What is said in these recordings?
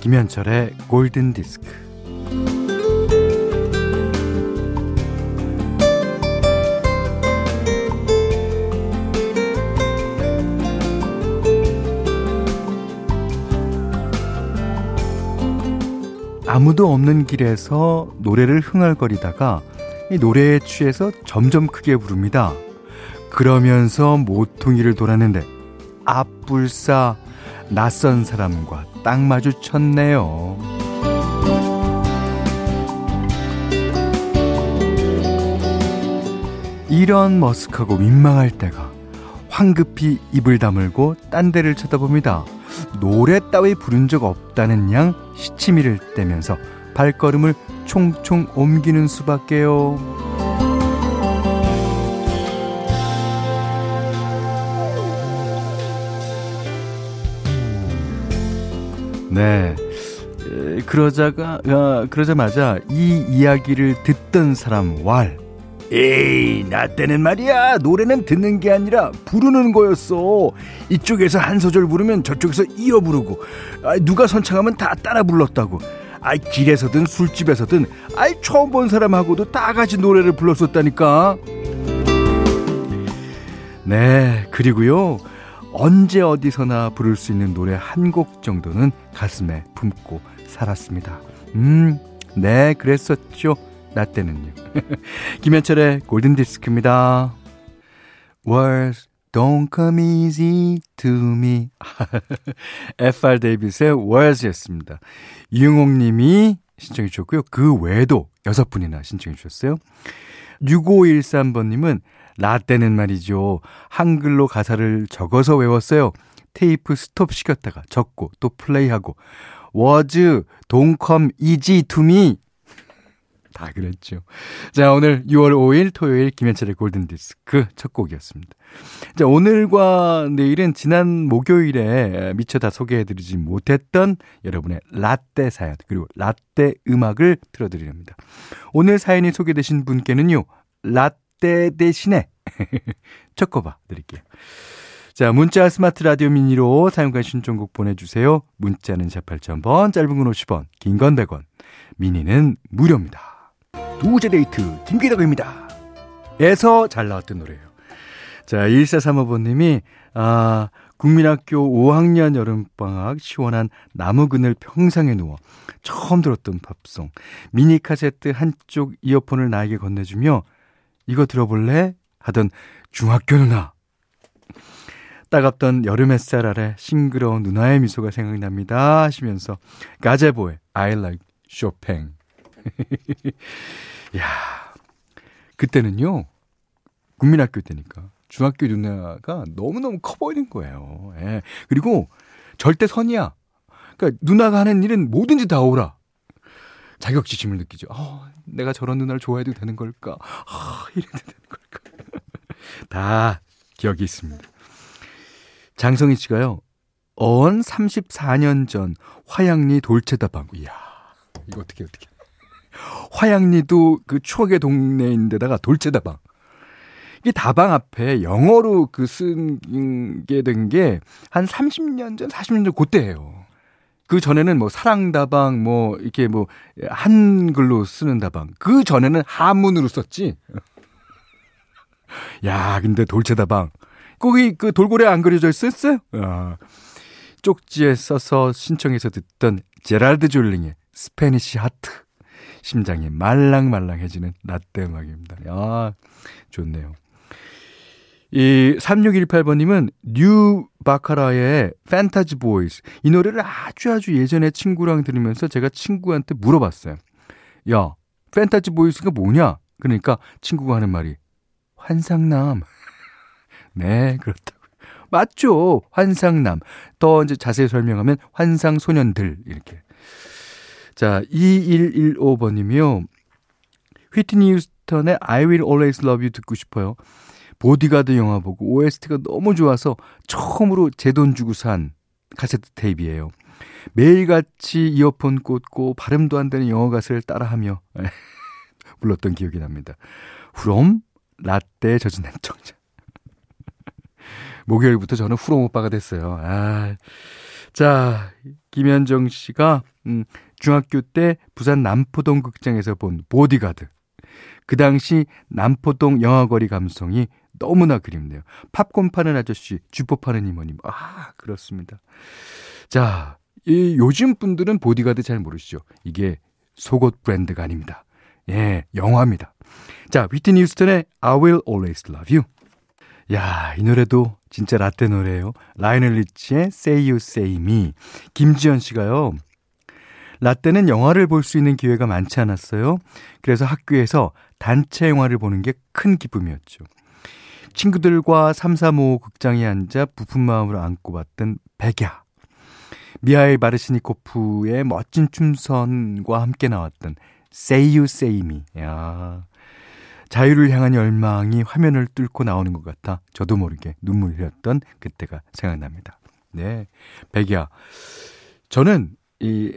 김현철의 골든디스크. 아무도 없는 길에서 노래를 흥얼거리다가 이 노래에 취해서 점점 크게 부릅니다. 그러면서 모퉁이를 돌았는데 앞불싸 낯선 사람과 딱 마주쳤네요. 이런 머쓱하고 민망할 때가 황급히 입을 다물고 딴 데를 쳐다봅니다. 노래 따위 부른 적 없다는 양 시치미를 떼면서 발걸음을 총총 옮기는 수밖에요. 네, 그러자마자 이 이야기를 듣던 사람 왈, 에이 나 때는 말이야 노래는 듣는 게 아니라 부르는 거였어. 이쪽에서 한 소절 부르면 저쪽에서 이어 부르고, 누가 선창하면 다 따라 불렀다고. 길에서든 술집에서든 처음 본 사람하고도 다 같이 노래를 불렀었다니까. 네, 그리고요 언제 어디서나 부를 수 있는 노래 한 곡 정도는 가슴에 품고 살았습니다. 네, 그랬었죠. 나 때는요. 김현철의 골든디스크입니다. Words don't come easy to me. F.R. 데이빗의 Words였습니다. 이응옥 님이 신청해 주셨고요. 그 외에도 6분이나 신청해 주셨어요. 6513번님은 나 때는 말이죠, 한글로 가사를 적어서 외웠어요. 테이프 스톱 시켰다가 적고 또 플레이하고. Words don't come easy to me. 다 그랬죠. 자, 오늘 6월 5일 토요일 김현철의 골든디스크 첫 곡이었습니다. 자, 오늘과 내일은 지난 목요일에 미처 다 소개해드리지 못했던 여러분의 라떼 사연 그리고 라떼 음악을 틀어드리렵니다. 오늘 사연이 소개되신 분께는요 라떼 대신에 초코바 드릴게요. 자, 문자 스마트 라디오 미니로 사용과 신청곡 보내주세요. 문자는 48,000번, 짧은 건 50원, 긴 건 100원, 미니는 무료입니다. 우제데이트 김기덕입니다. 에서 잘 나왔던 노래예요. 자, 1435번님이 국민학교 5학년 여름방학 시원한 나무 그늘 평상에 누워 처음 들었던 팝송. 미니 카세트 한쪽 이어폰을 나에게 건네주며 이거 들어볼래? 하던 중학교 누나. 따갑던 여름 햇살 아래 싱그러운 누나의 미소가 생각납니다 하시면서 가제보의 I like 쇼팽. 야, 그때는요 국민학교 때니까 중학교 누나가 너무너무 커 보이는 거예요. 예. 그리고 절대 선이야. 그러니까 누나가 하는 일은 뭐든지 다 오라. 자격지심을 느끼죠. 내가 저런 누나를 좋아해도 되는 걸까? 이래도 되는 걸까? 다 기억이 있습니다. 장성희 씨가요, 어언 34년 전 화양리 돌체다방. 이야, 이거 어떻게 화양리도 그 추억의 동네인데다가 돌체다방. 이 다방 앞에 영어로 그 쓴 게 된 게 한 30년 전, 40년 전 그때예요. 그 전에는 뭐 사랑다방, 뭐 이렇게 뭐 한글로 쓰는 다방. 그 전에는 한문으로 썼지. 야, 근데 돌체다방. 거기 그 돌고래 안 그려져 있었어요? 쪽지에 써서 신청해서 듣던 제랄드 졸링의 스페니쉬 하트. 심장이 말랑말랑해지는 라떼 음악입니다. 아, 좋네요. 이 3618번님은 뉴 바카라의 펜타지 보이스. 이 노래를 아주 예전에 친구랑 들으면서 제가 친구한테 물어봤어요. 야, 펜타지 보이스가 뭐냐? 그러니까 친구가 하는 말이 환상남. 네, 그렇다고요. 맞죠. 환상남. 더 이제 자세히 설명하면 환상소년들 이렇게. 자, 2115번님이요. 휘트니 휴스턴의 I will always love you 듣고 싶어요. 보디가드 영화 보고 OST가 너무 좋아서 처음으로 제 돈 주고 산 카세트 테이프예요. 매일같이 이어폰 꽂고 발음도 안 되는 영어 가사를 따라하며 불렀던 기억이 납니다. From 라떼 젖은 남청자. 목요일부터 저는 후롱 오빠가 됐어요. 아. 자, 김현정 씨가 중학교 때 부산 남포동 극장에서 본 보디가드. 그 당시 남포동 영화거리 감성이 너무나 그립네요. 팝콘 파는 아저씨, 주포 파는 이모님. 아, 그렇습니다. 자, 이 요즘 분들은 보디가드 잘 모르시죠? 이게 속옷 브랜드가 아닙니다. 예, 영화입니다. 자, 위트니 휴스턴의 I Will Always Love You. 야, 이 노래도 진짜 라떼 노래예요. 라이널 리치의 Say You Say Me. 김지연 씨가요. 라떼는 영화를 볼 수 있는 기회가 많지 않았어요. 그래서 학교에서 단체 영화를 보는 게 큰 기쁨이었죠. 친구들과 335 극장에 앉아 부푼 마음으로 안고 봤던 백야. 미하일 바르시니코프의 멋진 춤선과 함께 나왔던 Say You Say Me. 야. 자유를 향한 열망이 화면을 뚫고 나오는 것 같아 저도 모르게 눈물 흘렸던 그때가 생각납니다. 네, 백이야. 저는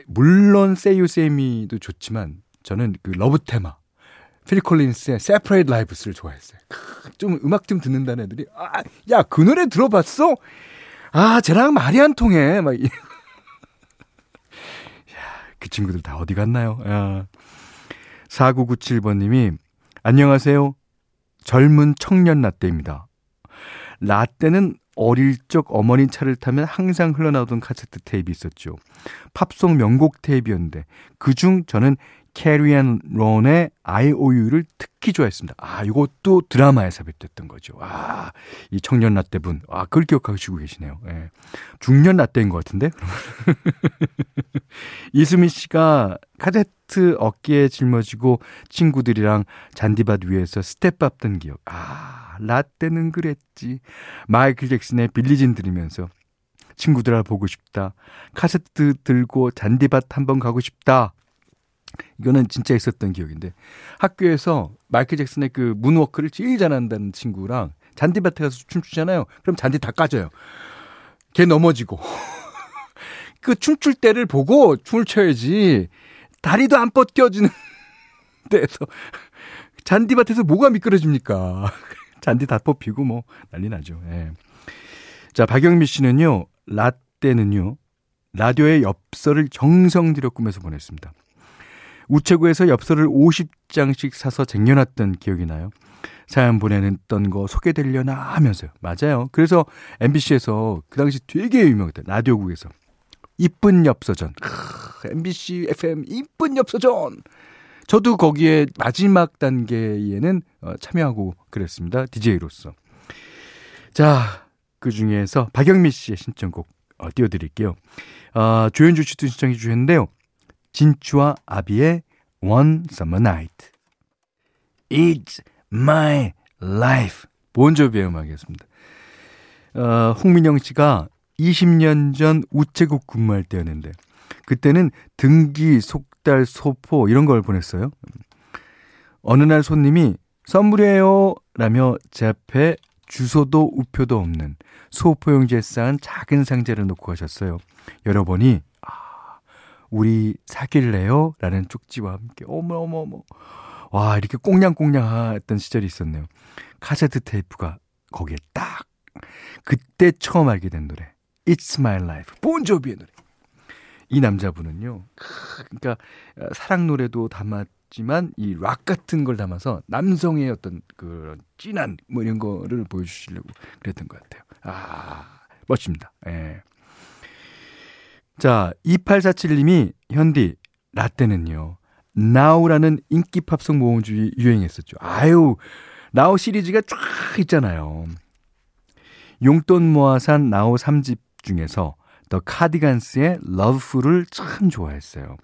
물론 Say You Say Me도 좋지만 저는 그 러브 테마 필 콜린스의 Separate Lives를 좋아했어요. 좀 음악 좀 듣는다는 애들이 아, 야, 그 노래 들어봤어? 아, 쟤랑 말이 안 통해. 막 야, 그 친구들 다 어디 갔나요? 야. 4997번님이 안녕하세요. 젊은 청년 라떼입니다. 라떼는 어릴 적 어머니 차를 타면 항상 흘러나오던 카세트 테이프 있었죠. 팝송 명곡 테이프였는데 그중 저는 캐리 앤 론의 IOU를 특히 좋아했습니다. 아, 이것도 드라마에 삽입됐던 거죠. 아, 이 청년 라떼분. 아, 그걸 기억하시고 계시네요. 예. 중년 라떼인 것 같은데? 이수미 씨가 카세트 어깨에 짊어지고 친구들이랑 잔디밭 위에서 스텝 밟던 기억. 아, 라떼는 그랬지. 마이클 잭슨의 빌리진 들으면서 친구들아 보고 싶다. 카세트 들고 잔디밭 한번 가고 싶다. 이거는 진짜 있었던 기억인데 학교에서 마이클 잭슨의 그 문워크를 제일 잘한다는 친구랑 잔디밭에 가서 춤추잖아요. 그럼 잔디 다 까져요. 걔 넘어지고 그 춤출 때를 보고 춤을 춰야지 다리도 안 뻗겨지는 데서 잔디밭에서 뭐가 미끄러집니까. 잔디 다 뽑히고 뭐 난리 나죠. 예. 자, 박영미 씨는요. 라떼는요. 라디오의 엽서를 정성 들여 꾸며서 보냈습니다. 우체국에서 엽서를 50장씩 사서 쟁여놨던 기억이 나요. 사연 보내던 거 소개되려나 하면서요. 맞아요. 그래서 MBC에서 그 당시 되게 유명했던 라디오국에서 이쁜 엽서전. MBC FM 이쁜 엽서전. 저도 거기에 마지막 단계에는 참여하고 그랬습니다. DJ로서. 자, 그중에서 박영미 씨의 신청곡 띄워드릴게요. 조현주 씨도 신청해 주셨는데요. 진추와 아비의 One Summer Night. It's my life. 본조비의 음악이었습니다. 홍민영 씨가 20년 전 우체국 근무할 때였는데 그때는 등기, 속달, 소포 이런 걸 보냈어요. 어느 날 손님이 선물이에요 라며 제 앞에 주소도 우표도 없는 소포용지에 쌓은 작은 상자를 놓고 가셨어요. 열어보니 우리 사귈래요? 라는 쪽지와 함께 어머어머어머 와, 이렇게 꽁냥꽁냥 했던 시절이 있었네요. 카세트 테이프가 거기에 딱 그때 처음 알게 된 노래 It's My Life, 본조비의 노래. 이 남자분은요 그러니까 사랑 노래도 담았지만 이 락 같은 걸 담아서 남성의 어떤 그런 진한 뭐 이런 거를 보여주시려고 그랬던 것 같아요. 아, 멋집니다. 예. 자, 2847님이 현디 라떼는요 나우라는 인기 팝송 모음집이 유행했었죠. 아유, 나우 시리즈가 쫙 있잖아요. 용돈 모아 산 나우 3집 중에서 더 카디건스의 러브풀을 참 좋아했어요.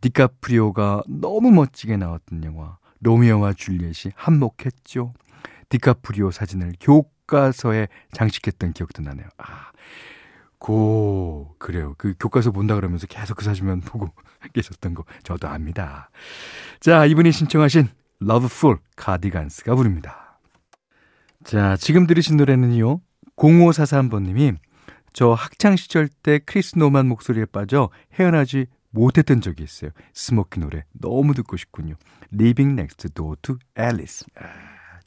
디카프리오가 너무 멋지게 나왔던 영화 로미오와 줄리엣이 한몫했죠. 디카프리오 사진을 교과서에 장식했던 기억도 나네요. 아, 고, 그래요. 그 교과서 본다 그러면서 계속 그 사진만 보고 계셨던 거 저도 압니다. 자, 이분이 신청하신 러브풀 카디건스가 부릅니다. 자, 지금 들으신 노래는요 0543번님이 저 학창시절 때 크리스 노만 목소리에 빠져 헤어나지 못했던 적이 있어요. 스모키 노래 너무 듣고 싶군요. Living Next Door to Alice. 아,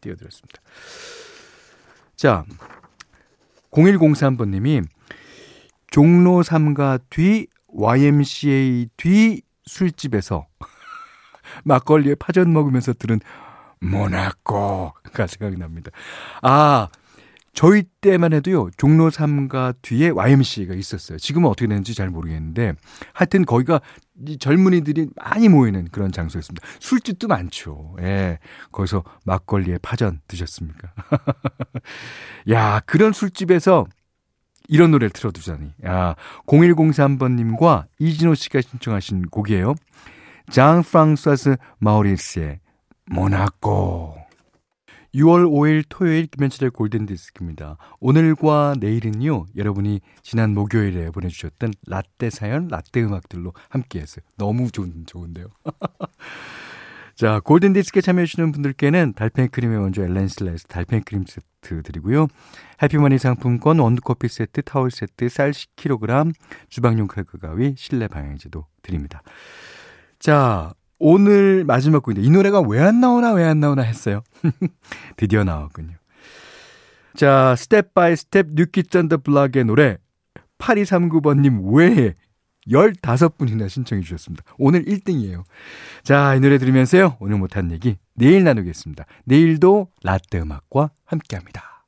띄워드렸습니다. 자, 0103번님이 종로 3가 뒤 YMCA 뒤 술집에서 막걸리에 파전 먹으면서 들은 모나코가 생각이 납니다. 아, 저희 때만 해도요, 종로 3가 뒤에 YMCA가 있었어요. 지금은 어떻게 되는지 잘 모르겠는데, 하여튼 거기가 젊은이들이 많이 모이는 그런 장소였습니다. 술집도 많죠. 예. 거기서 막걸리에 파전 드셨습니까? 야, 그런 술집에서 이런 노래를 틀어두자니. 야, 0103번님과 이진호 씨가 신청하신 곡이에요. 장프랑수아스 마우리스의 모나코. 6월 5일 토요일 김현철의 골든디스크입니다. 오늘과 내일은요, 여러분이 지난 목요일에 보내주셨던 라떼 사연, 라떼 음악들로 함께했어요. 너무 좋은데요. 자, 골든디스크에 참여해주시는 분들께는 달팽이크림의 원조 엘렌슬레스 달팽이크림 세트 드리고요. 해피머니 상품권, 원두커피 세트, 타월 세트, 쌀 10kg, 주방용 칼과 가위, 실내 방향제도 드립니다. 자, 오늘 마지막 곡인데 이 노래가 왜 안 나오나 했어요. 드디어 나왔군요. 자, 스텝 바이 스텝 뉴키즈 앤 더 블락의 노래 8239번님 외에 15분이나 신청해 주셨습니다. 오늘 1등이에요. 자, 이 노래 들으면서요, 오늘 못한 얘기 내일 나누겠습니다. 내일도 라떼 음악과 함께합니다.